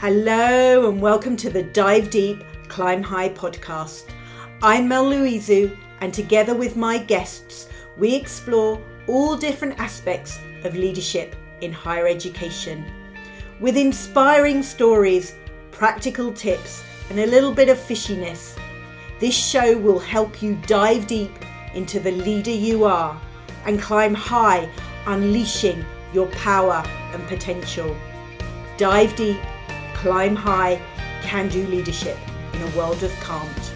Hello and welcome to the Dive Deep, Climb High podcast. I'm Mel Loizou, and together with my guests, we explore all different aspects of leadership in higher education. With inspiring stories, practical tips, and a little bit of fishiness, this show will help you dive deep into the leader you are and climb high, unleashing your power and potential. Dive deep. Climb high, can-do leadership in a world of can't.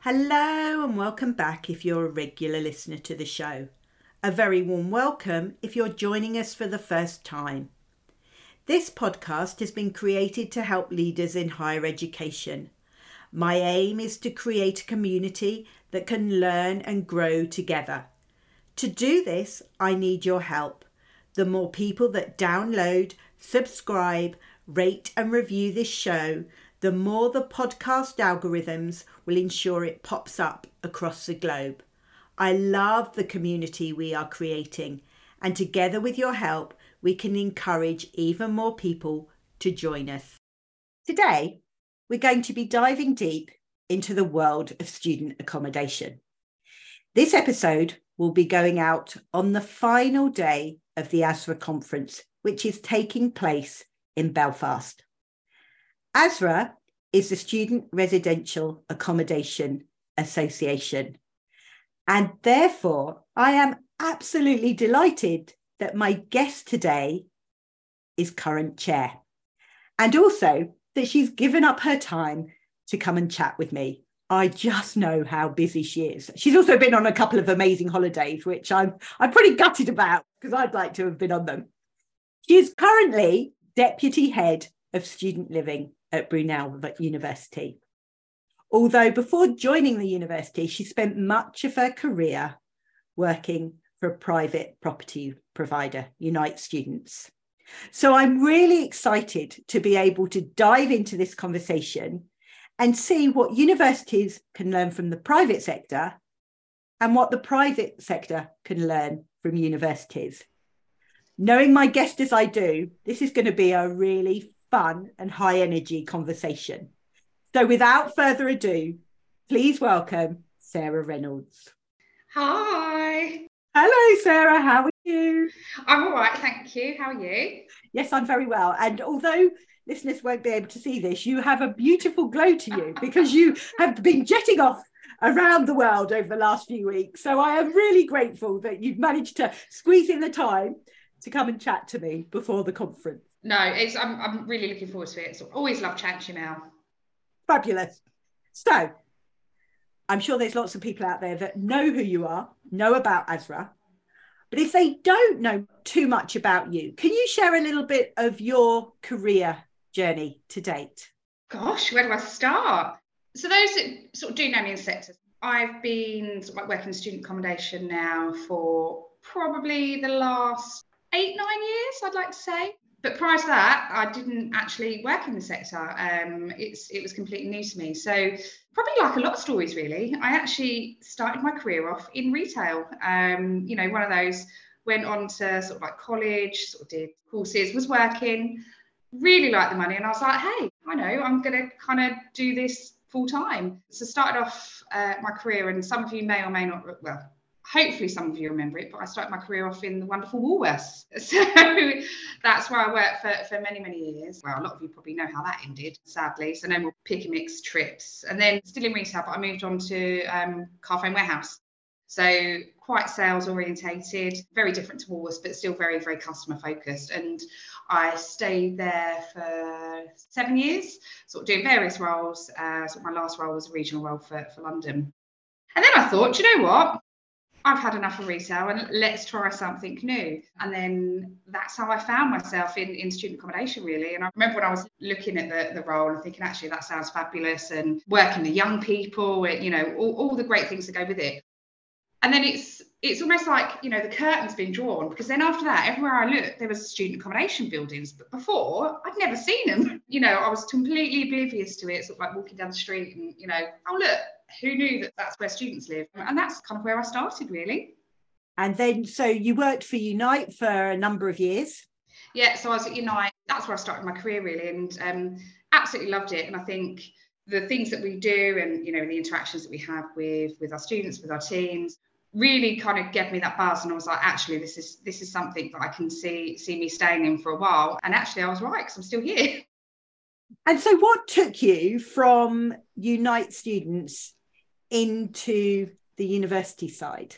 Hello and welcome back if you're a regular listener to the show. A very warm welcome if you're joining us for the first time. This podcast has been created to help leaders in higher education. My aim is to create a community that can learn and grow together. To do this, I need your help. The more people that download, subscribe, rate and review this show, the more the podcast algorithms will ensure it pops up across the globe. I love the community we are creating, and together with your help, we can encourage even more people to join us. Today, we're going to be diving deep into the world of student accommodation. This episode will be going out on the final day of the Asra conference, which is taking place in Belfast. Asra is the Student Residential Accommodation Association, and therefore I am absolutely delighted that my guest today is current chair, and also that she's given up her time to come and chat with me. I just know how busy she is. She's also been on a couple of amazing holidays, which I'm pretty gutted about because I'd like to have been on them. She is currently Deputy Head of Student Living at Brunel University. Although before joining the university, she spent much of her career working for a private property provider, Unite Students. So I'm really excited to be able to dive into this conversation and see what universities can learn from the private sector and what the private sector can learn from universities. Knowing my guest as I do, this is going to be a really fun and high energy conversation. So without further ado, please welcome Sarah Reynolds. Hi. Hello, Sarah. How are you? I'm all right, thank you. How are you? Yes, I'm very well. And although listeners won't be able to see this, you have a beautiful glow to you because you have been jetting off around the world over the last few weeks. So I am really grateful that you've managed to squeeze in the time to come and chat to me before the conference. No, I'm really looking forward to it. So always love chatting to you, Mel. Fabulous. So I'm sure there's lots of people out there that know who you are, know about Asra. But if they don't know too much about you, can you share a little bit of your career journey to date? Gosh, where do I start? So those that sort of do know me in sectors, I've been working in student accommodation now for probably the last 8-9 years, I'd like to say. But prior to that, I didn't actually work in the sector. It was completely new to me. So probably like a lot of stories, really. I actually started my career off in retail. One of those, went on to sort of like college, sort of did courses, was working, really liked the money, and I was like, hey, I know, I'm gonna kind of do this full time. So started off my career, and some of you may or may not, well, hopefully some of you remember it, but I started my career off in the wonderful Woolworths. So that's where I worked for many, many years. Well, a lot of you probably know how that ended, sadly. So no more pick and mix trips. And then still in retail, but I moved on to Carphone Warehouse. So quite sales orientated, very different to Woolworths, but still very, very customer focused. And I stayed there for 7 years, sort of doing various roles. My last role was a regional role for London. And then I thought, you know what? I've had enough of retail and let's try something new. And then that's how I found myself in student accommodation, really. And I remember when I was looking at the role and thinking, actually, that sounds fabulous. And working with young people, all the great things that go with it. And then it's almost like, the curtain's been drawn, because then after that, everywhere I looked, there was student accommodation buildings. But before, I'd never seen them. I was completely oblivious to it, sort of like walking down the street and, oh, look, who knew that that's where students live? And that's kind of where I started, really. And then, so you worked for Unite for a number of years. Yeah, so I was at Unite, that's where I started my career really, and absolutely loved it. And I think the things that we do and, you know, the interactions that we have with our students, with our teams, really kind of gave me that buzz. And I was like, actually, this is something that I can see me staying in for a while. And actually, I was right, because I'm still here. And so what took you from Unite Students into the university side?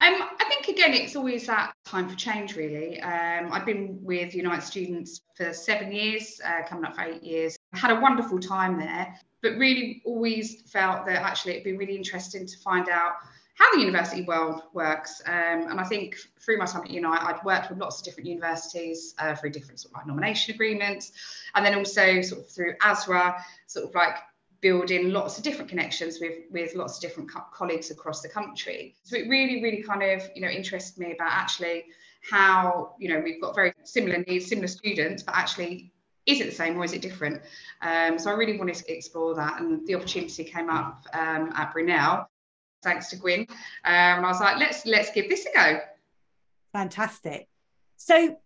I think, again, it's always that time for change, really. I've been with Unite Students for 7 years, coming up for 8 years. I had a wonderful time there, but really always felt that actually it'd be really interesting to find out how the university world works. And I think through my time at Unite, I'd worked with lots of different universities through different sort of like nomination agreements, and then also sort of through Asra, sort of like building lots of different connections with lots of different colleagues across the country. So it really, really kind of, you know, interested me about actually how, you know, we've got very similar needs, similar students, but actually, is it the same or is it different? So I really wanted to explore that, and the opportunity came up at Brunel, thanks to Gwyn. I was like, let's give this a go. Fantastic. So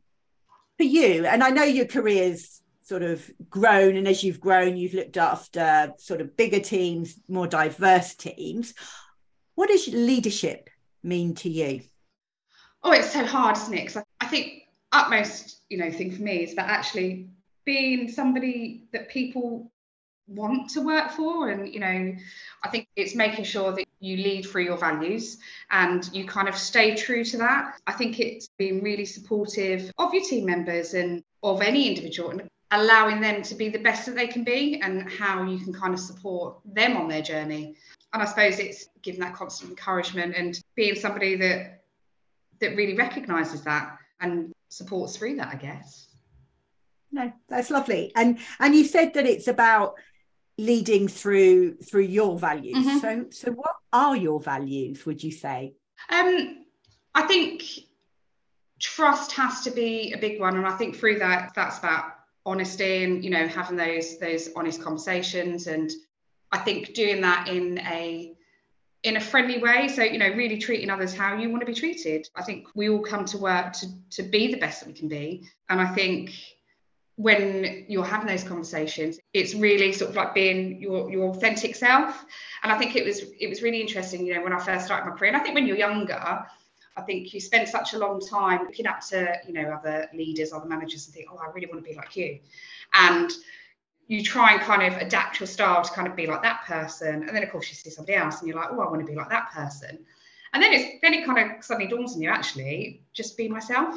for you, and I know your career's sort of grown, and as you've grown, you've looked after sort of bigger teams, more diverse teams. What does leadership mean to you? Oh, it's so hard, isn't it? Because I think utmost, you know, thing for me is that actually being somebody that people want to work for. And, you know, I think it's making sure that you lead through your values and you kind of stay true to that. I think it's being really supportive of your team members and of any individual, and allowing them to be the best that they can be, and how you can kind of support them on their journey. And I suppose it's giving that constant encouragement and being somebody that really recognises that and supports through that, I guess. No, that's lovely. And you said that it's about leading through your values. Mm-hmm. So what are your values, would you say? I think trust has to be a big one, and I think through that's about honesty and, you know, having those honest conversations. And I think doing that in a friendly way, so, you know, really treating others how you want to be treated. I think we all come to work to be the best that we can be, and I think when you're having those conversations, it's really sort of like being your authentic self. And I think it was really interesting, you know, when I first started my career. And I think when you're younger, I think you spend such a long time looking up to, you know, other leaders, other managers, and think, oh, I really want to be like you. And you try and kind of adapt your style to kind of be like that person. And then of course you see somebody else and you're like, oh, I want to be like that person. And then it kind of suddenly dawns on you, actually, just be myself.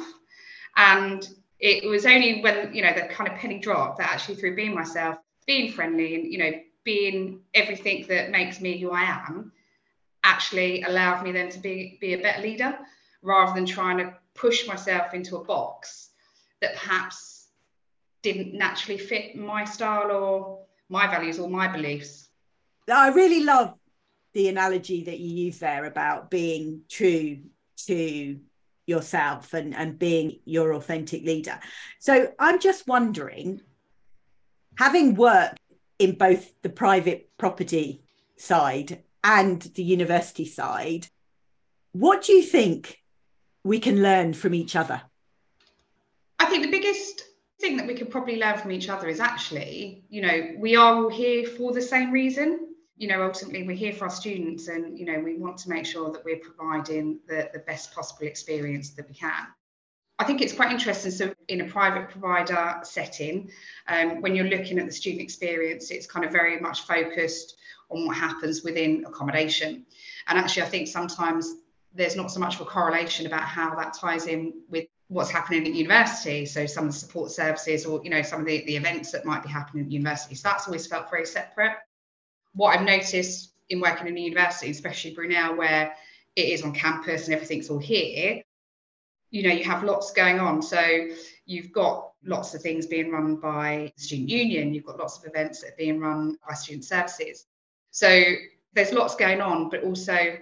And it was only when, you know, that kind of penny dropped, that actually through being myself, being friendly and, you know, being everything that makes me who I am, actually allowed me then to be a better leader, rather than trying to push myself into a box that perhaps didn't naturally fit my style or my values or my beliefs. I really love the analogy that you use there about being true to yourself and being your authentic leader. So I'm just wondering, having worked in both the private property side and the university side, what do you think we can learn from each other? I think the biggest thing that we could probably learn from each other is actually, you know, we are all here for the same reason. You know, ultimately we're here for our students, and, you know, we want to make sure that we're providing the best possible experience that we can. I think it's quite interesting, so in a private provider setting, when you're looking at the student experience, it's kind of very much focused on what happens within accommodation. And actually I think sometimes there's not so much of a correlation about how that ties in with what's happening at university. So some of the support services, or, you know, some of the events that might be happening at university. So that's always felt very separate. What I've noticed in working in the university, especially Brunel, where it is on campus and everything's all here, you know, you have lots going on. So you've got lots of things being run by the student union. You've got lots of events that are being run by student services. So there's lots going on, but also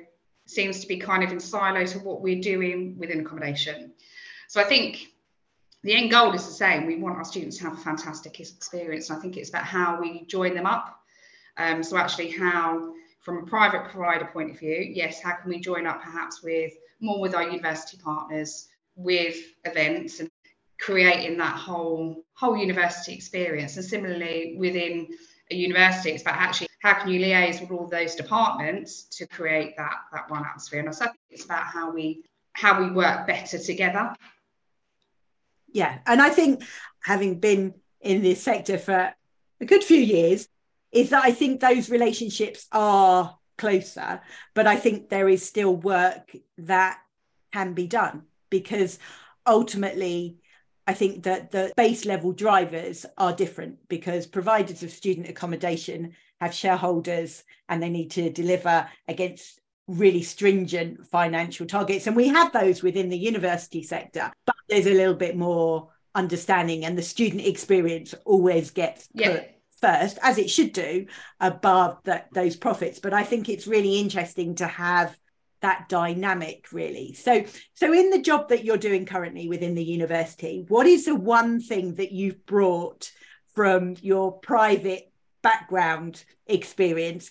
seems to be kind of in silo to what we're doing within accommodation. So I think the end goal is the same. We want our students to have a fantastic experience. And I think it's about how we join them up. So actually how, from a private provider point of view, yes, how can we join up perhaps with more with our university partners, with events, and creating that whole university experience. And similarly, within a university, it's about actually how can you liaise with all those departments to create that one atmosphere. And also, I think it's about how we work better together. Yeah, and I think having been in this sector for a good few years, is that I think those relationships are closer, but I think there is still work that can be done, because ultimately I think that the base level drivers are different, because providers of student accommodation have shareholders and they need to deliver against really stringent financial targets. And we have those within the university sector, but there's a little bit more understanding, and the student experience always gets put first, as it should do, above those profits. But I think it's really interesting to have that dynamic, really. So in the job that you're doing currently within the university, what is the one thing that you've brought from your private background experience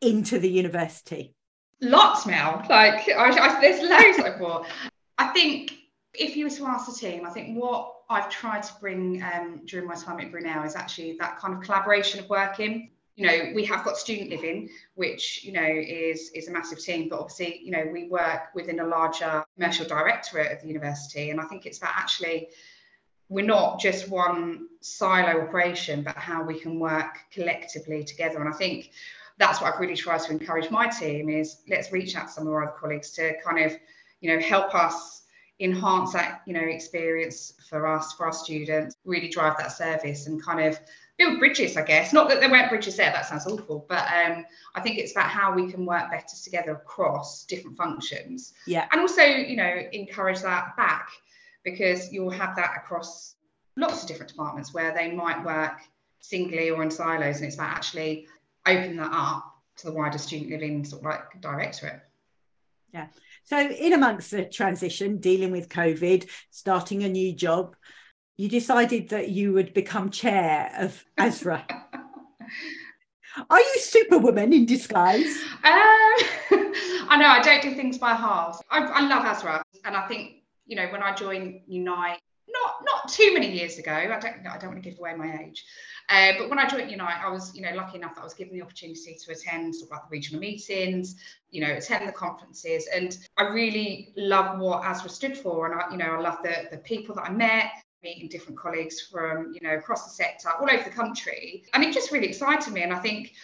into the university? Lots, Mel. Like, there's loads I brought. I think if you were to ask the team, I think what I've tried to bring during my time at Brunel is actually that kind of collaboration of working. You know, we have got student living, which, you know, is a massive team, but obviously, you know, we work within a larger commercial directorate of the university. And I think it's about actually, we're not just one silo operation, but how we can work collectively together. And I think that's what I've really tried to encourage my team is, let's reach out to some of our other colleagues to kind of, you know, help us enhance that, you know, experience for us, for our students, really drive that service and kind of build bridges, I guess. Not that there weren't bridges there, that sounds awful, but I think it's about how we can work better together across different functions. Yeah. And also, you know, encourage that back, because you'll have that across lots of different departments where they might work singly or in silos, and it's about actually opening that up to the wider student living sort of like directorate. Yeah. So in amongst the transition, dealing with COVID, starting a new job, you decided that you would become chair of Asra. Are you Superwoman in disguise? I know, I don't do things by halves. I love Asra. And I think, you know, when I joined Unite, not too many years ago, I don't want to give away my age, but when I joined Unite, I was, you know, lucky enough that I was given the opportunity to attend sort of like the regional meetings, you know, attend the conferences, and I really loved what Asra stood for, and I loved the people that I met, meeting different colleagues from, you know, across the sector, all over the country, and it just really excited me. And I think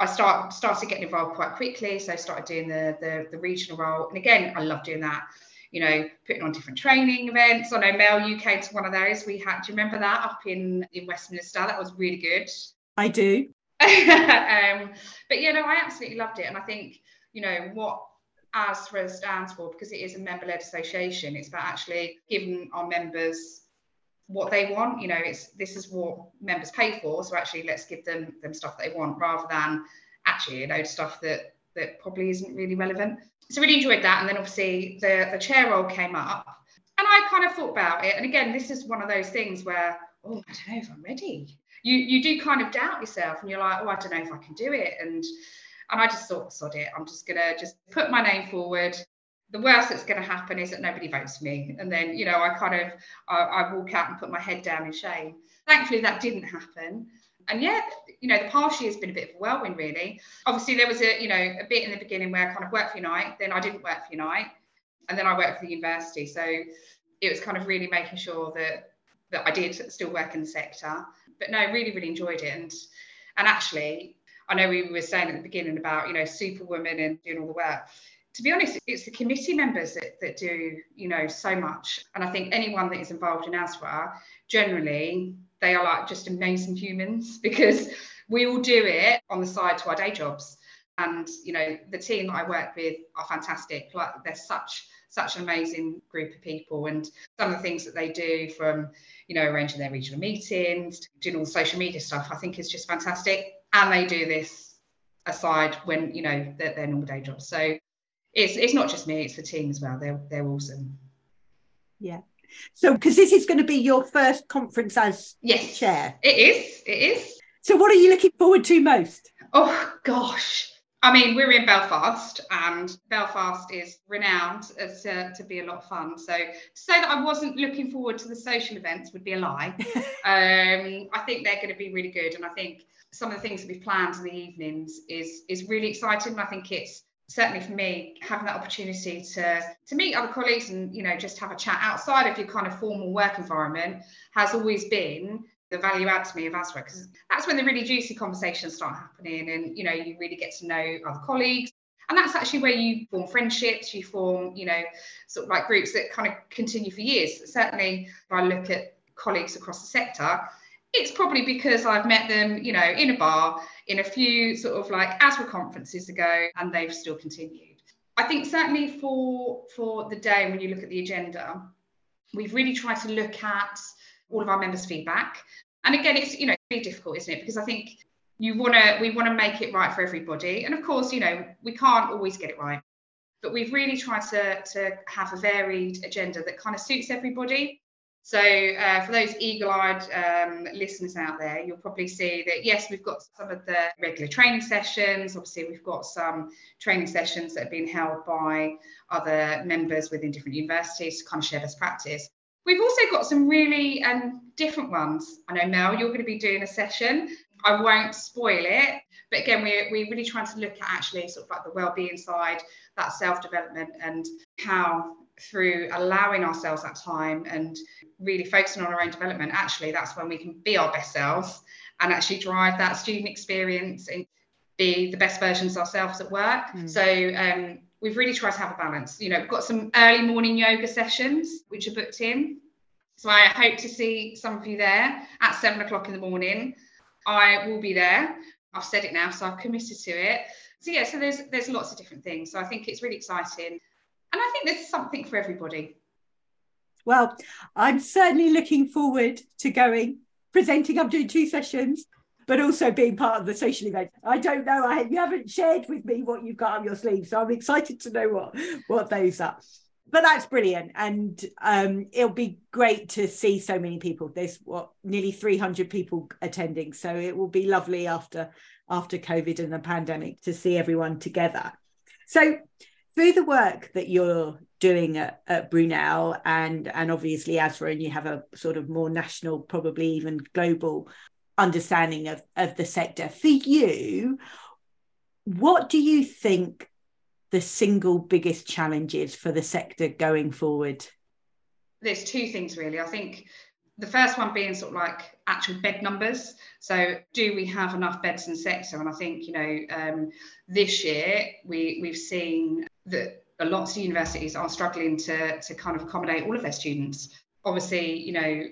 I started getting involved quite quickly, so I started doing the regional role, and again, I love doing that. You know, putting on different training events. I know, Mel, you came to one of those. We had, do you remember that up in Westminster? That was really good. I do. But yeah, no, I absolutely loved it. And I think, you know, what ASRA stands for, because it is a member-led association, it's about actually giving our members what they want. You know, this is what members pay for. So actually, let's give them stuff that they want, rather than actually, you know, stuff that probably isn't really relevant. So really enjoyed that. And then obviously the chair role came up, and I kind of thought about it. And again, this is one of those things where, oh, I don't know if I'm ready. You do kind of doubt yourself, and you're like, oh, I don't know if I can do it. And I just thought, sod it. I'm just going to just put my name forward. The worst that's going to happen is that nobody votes for me. And then, you know, I walk out and put my head down in shame. Thankfully, that didn't happen. And yeah, you know, the past year has been a bit of a whirlwind, really. Obviously, there was a bit in the beginning where I kind of worked for Unite, then I didn't work for Unite, and then I worked for the university. So it was kind of really making sure that I did still work in the sector. But no, really, really enjoyed it. And actually, I know we were saying at the beginning about, you know, Superwoman and doing all the work. To be honest, it's the committee members that do, you know, so much. And I think anyone that is involved in Asra, generally, they are like just amazing humans, because we all do it on the side to our day jobs. And, you know, the team that I work with are fantastic. Like, they're such an amazing group of people. And some of the things that they do, from, you know, arranging their regional meetings, doing all the social media stuff, I think is just fantastic. And they do this aside when, you know, their normal day jobs. So It's not just me, it's the team as well. They're awesome. Yeah. So, because this is going to be your first conference as chair. It is. So what are you looking forward to most? Oh, gosh. I mean, we're in Belfast, and Belfast is renowned to be a lot of fun. So to say that I wasn't looking forward to the social events would be a lie. I think they're going to be really good. And I think some of the things that we've planned in the evenings is really exciting. And I think it's certainly for me, having that opportunity to meet other colleagues and, you know, just have a chat outside of your kind of formal work environment has always been the value add to me of Asra, because that's when the really juicy conversations start happening, and you know, you really get to know other colleagues, and that's actually where you form friendships, you form, you know, sort of like groups that kind of continue for years. Certainly if I look at colleagues across the sector, it's probably because I've met them, you know, in a bar in a few sort of like Asra conferences ago, and they've still continued. I think certainly for the day, when you look at the agenda, we've really tried to look at all of our members' feedback. And again, it's, you know, really difficult, isn't it? Because I think we want to make it right for everybody. And of course, you know, we can't always get it right. But we've really tried to have a varied agenda that kind of suits everybody. So for those eagle-eyed listeners out there, you'll probably see that, yes, we've got some of the regular training sessions. Obviously, we've got some training sessions that have been held by other members within different universities to kind of share best practice. We've also got some really different ones. I know, Mel, you're going to be doing a session. I won't spoil it. But again, we're really trying to look at actually sort of like the wellbeing side, that self-development, and how through allowing ourselves that time and really focusing on our own development, actually that's when we can be our best selves and actually drive that student experience and be the best versions ourselves at work. Mm. So we've really tried to have a balance. You know, we've got some early morning yoga sessions which are booked in. So I hope to see some of you there at 7 o'clock in the morning. I will be there. I've said it now, so I've committed to it. So yeah, so there's lots of different things. So I think it's really exciting. And I think there's something for everybody. Well, I'm certainly looking forward to going, presenting. I'm doing 2 sessions. But also being part of the social event. I don't know, you haven't shared with me what you've got on your sleeve, so I'm excited to know what those are. But that's brilliant, and it'll be great to see so many people. There's nearly 300 people attending, so it will be lovely after COVID and the pandemic to see everyone together. So through the work that you're doing at Brunel and obviously Asra, and you have a sort of more national, probably even global understanding of the sector. For you, what do you think the single biggest challenge is for the sector going forward? There's 2 things really. I think the first one being sort of like actual bed numbers. So do we have enough beds in the sector? And I think, you know, this year we've seen that lots of universities are struggling to kind of accommodate all of their students. Obviously, you know,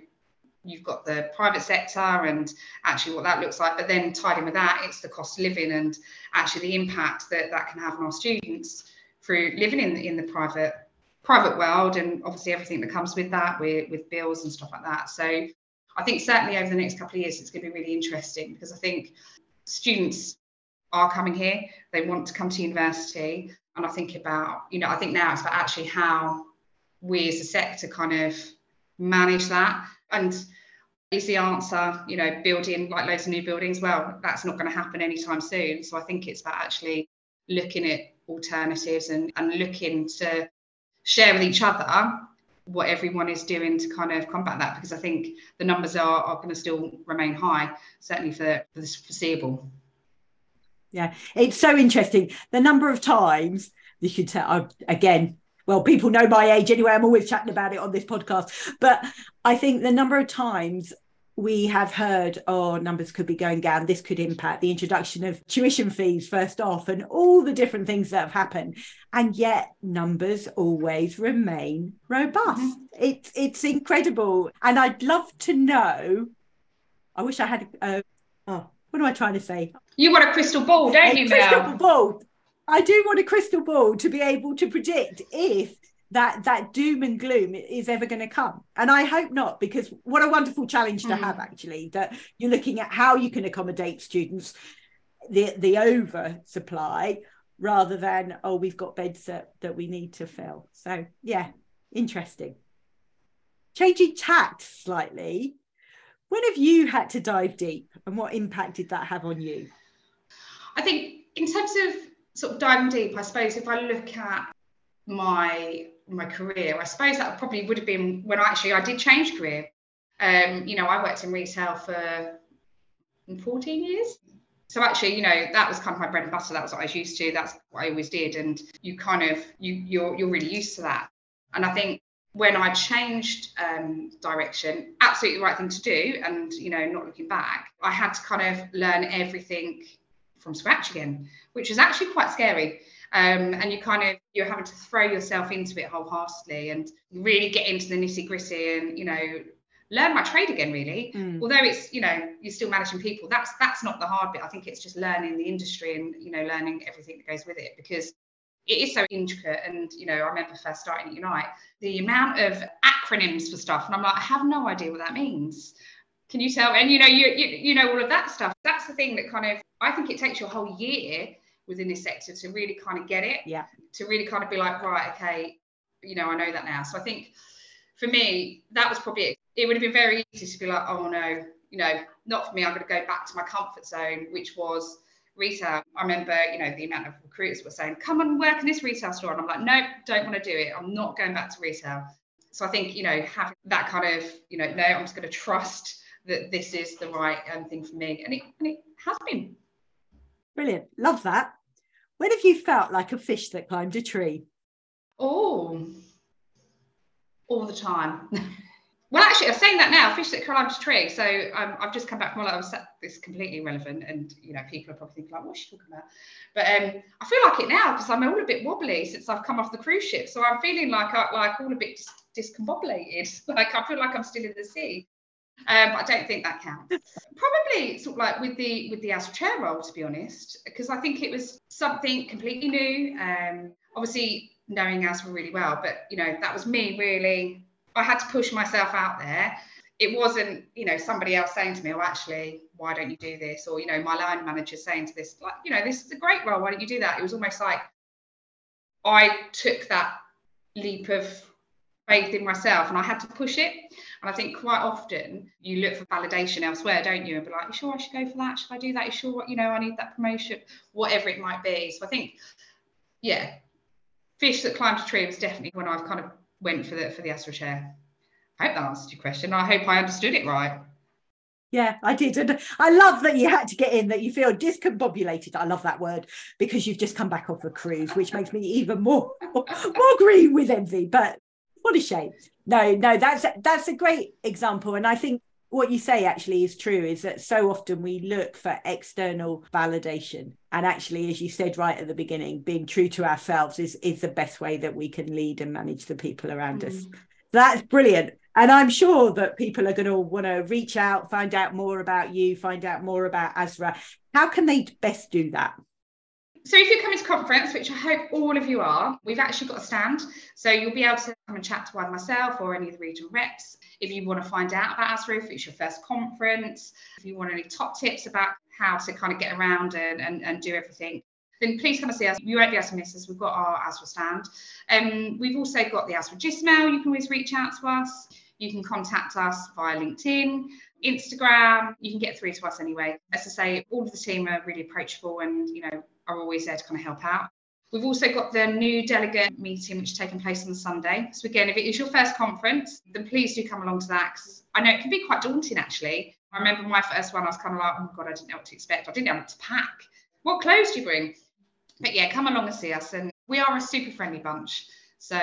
you've got the private sector and actually what that looks like, but then tied in with that, it's the cost of living and actually the impact that can have on our students through living in the private world, and obviously everything that comes with that, with bills and stuff like that. So I think certainly over the next couple of years, it's going to be really interesting, because I think students are coming here, they want to come to university. And I think I think now it's about actually how we as a sector kind of manage that. And is the answer, you know, building like loads of new buildings? Well, that's not going to happen anytime soon. So I think it's about actually looking at alternatives and looking to share with each other what everyone is doing to kind of combat that, because I think the numbers are going to still remain high, certainly for the foreseeable. Yeah, it's so interesting. The number of times you could tell, well, people know my age anyway, I'm always chatting about it on this podcast, but I think the number of times we have heard, oh, numbers could be going down, this could impact the introduction of tuition fees first off, and all the different things that have happened. And yet numbers always remain robust. Mm-hmm. It's incredible. And I'd love to know, I wish I had, what am I trying to say? You want a crystal ball, don't you, Mel? Crystal ball. I do want a crystal ball to be able to predict if that doom and gloom is ever going to come. And I hope not, because what a wonderful challenge to have, actually, that you're looking at how you can accommodate students, the oversupply, rather than, oh, we've got beds that we need to fill. So, yeah, interesting. Changing tack slightly, when have you had to dive deep, and what impact did that have on you? I think in terms of sort of diving deep, I suppose if I look at my career, I suppose that probably would have been when I did change career. I worked in retail for 14 years. So actually, that was kind of my bread and butter. That was what I was used to. That's what I always did. And you kind of, you're really used to that. And I think when I changed direction, absolutely the right thing to do. And, not looking back, I had to kind of learn everything from scratch again, which is actually quite scary. And you're having to throw yourself into it wholeheartedly and really get into the nitty gritty and, learn my trade again, really. Although it's, you're still managing people. That's not the hard bit. I think it's just learning the industry and, learning everything that goes with it, because it is so intricate. And, I remember first starting at Unite, the amount of acronyms for stuff. And I'm like, I have no idea what that means. Can you tell? And, you know all of that stuff. That's the thing that kind of, I think it takes your whole year within this sector to really kind of get it. Yeah. To really kind of be like, right, okay, I know that now. So I think for me, that was probably it. It would have been very easy to be like, oh no, not for me. I'm going to go back to my comfort zone, which was retail. I remember, the amount of recruiters were saying, come and work in this retail store. And I'm like, no, don't want to do it. I'm not going back to retail. So I think, having that kind of, no, I'm just going to trust that this is the right thing for me. And it has been. Brilliant. Love that. When have you felt like a fish that climbed a tree? Oh, all the time. Well, actually, I'm saying that now, fish that climbed a tree. So I've just come back from Malawi. It's completely irrelevant. And, people are probably thinking, like, what's she talking about? But I feel like it now because I'm all a bit wobbly since I've come off the cruise ship. So I'm feeling like all a bit discombobulated. Like I feel like I'm still in the sea. But I don't think that counts. Probably sort of like with the Asrachair role, to be honest, because I think it was something completely new. Obviously, knowing Asra really well. But, that was me really... I had to push myself out there. It wasn't, somebody else saying to me, oh, actually, why don't you do this? Or, my line manager saying to this, like, this is a great role. Why don't you do that? It was almost like I took that leap of faith in myself and I had to push it. And I think quite often you look for validation elsewhere, don't you? And be like, you sure I should go for that? Should I do that? You sure, I need that promotion, whatever it might be. So I think, yeah, fish that climbed a tree was definitely when I've kind of went for the Asrachair. I hope that answered your question. I hope I understood it right. Yeah, I did. And I love that you had to get in, that you feel discombobulated. I love that word, because you've just come back off a cruise, which makes me even more green with envy. But what a shame. No, that's a great example. And I think what you say actually is true, is that so often we look for external validation. And actually, as you said right at the beginning, being true to ourselves is the best way that we can lead and manage the people around us. That's brilliant. And I'm sure that people are going to want to reach out, find out more about you, find out more about Asra. How can they best do that? So if you're coming to conference, which I hope all of you are, we've actually got a stand. So you'll be able to come and chat to either myself or any of the regional reps. If you want to find out about Asra, if it's your first conference, if you want any top tips about how to kind of get around and do everything, then please come and see us. You won't be able to miss us. We've got our Asra stand. We've also got the Asra Gmail. You can always reach out to us. You can contact us via LinkedIn, Instagram. You can get through to us anyway. As I say, all of the team are really approachable and, are always there to kind of help out. We've also got the new delegate meeting, which is taking place on Sunday. So again, if it is your first conference, then please do come along to that, because I know it can be quite daunting, actually. I remember my first one, I was kind of like, oh, my God, I didn't know what to expect. I didn't know what to pack. What clothes do you bring? But yeah, come along and see us. And we are a super friendly bunch. So,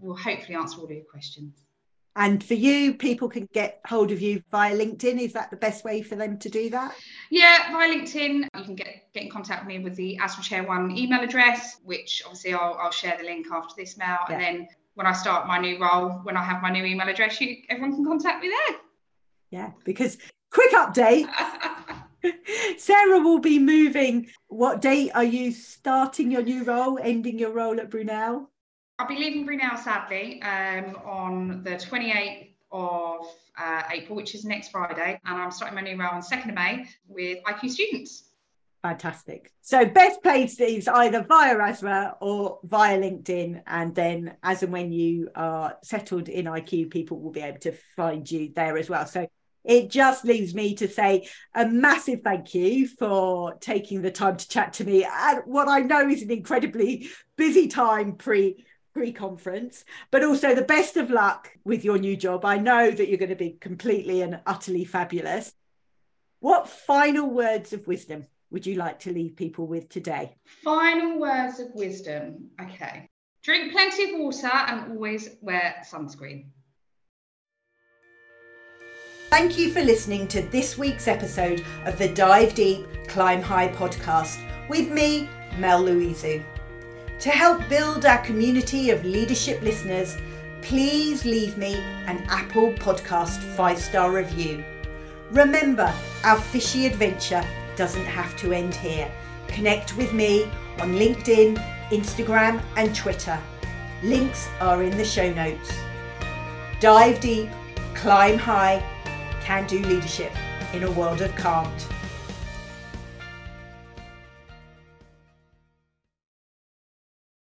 we'll hopefully answer all of your questions. And for you, people can get hold of you via LinkedIn. Is that the best way for them to do that? Yeah, via LinkedIn. You can get in contact with me with the Asrachair1 email address, which obviously I'll share the link after this mail. Yeah. And then when I start my new role, when I have my new email address, everyone can contact me there. Yeah, because quick update. Sarah will be moving. What date are you starting your new role, ending your role at Brunel? I'll be leaving Brunel, sadly, on the 28th of April, which is next Friday. And I'm starting my new role on 2nd of May with IQ students. Fantastic. So best place is either via Asra or via LinkedIn. And then as and when you are settled in IQ, people will be able to find you there as well. So it just leaves me to say a massive thank you for taking the time to chat to me at what I know is an incredibly busy time pre-conference, but also the best of luck with your new job. I know that you're going to be completely and utterly fabulous. What final words of wisdom would you like to leave people with today? Final words of wisdom. Okay. Drink plenty of water and always wear sunscreen. Thank you for listening to this week's episode of the Dive Deep, Climb High podcast with me, Mel Loizou. To help build our community of leadership listeners, please leave me an Apple Podcast 5-star review. Remember, our fishy adventure doesn't have to end here. Connect with me on LinkedIn, Instagram and Twitter. Links are in the show notes. Dive deep, climb high, can do leadership in a world of can't.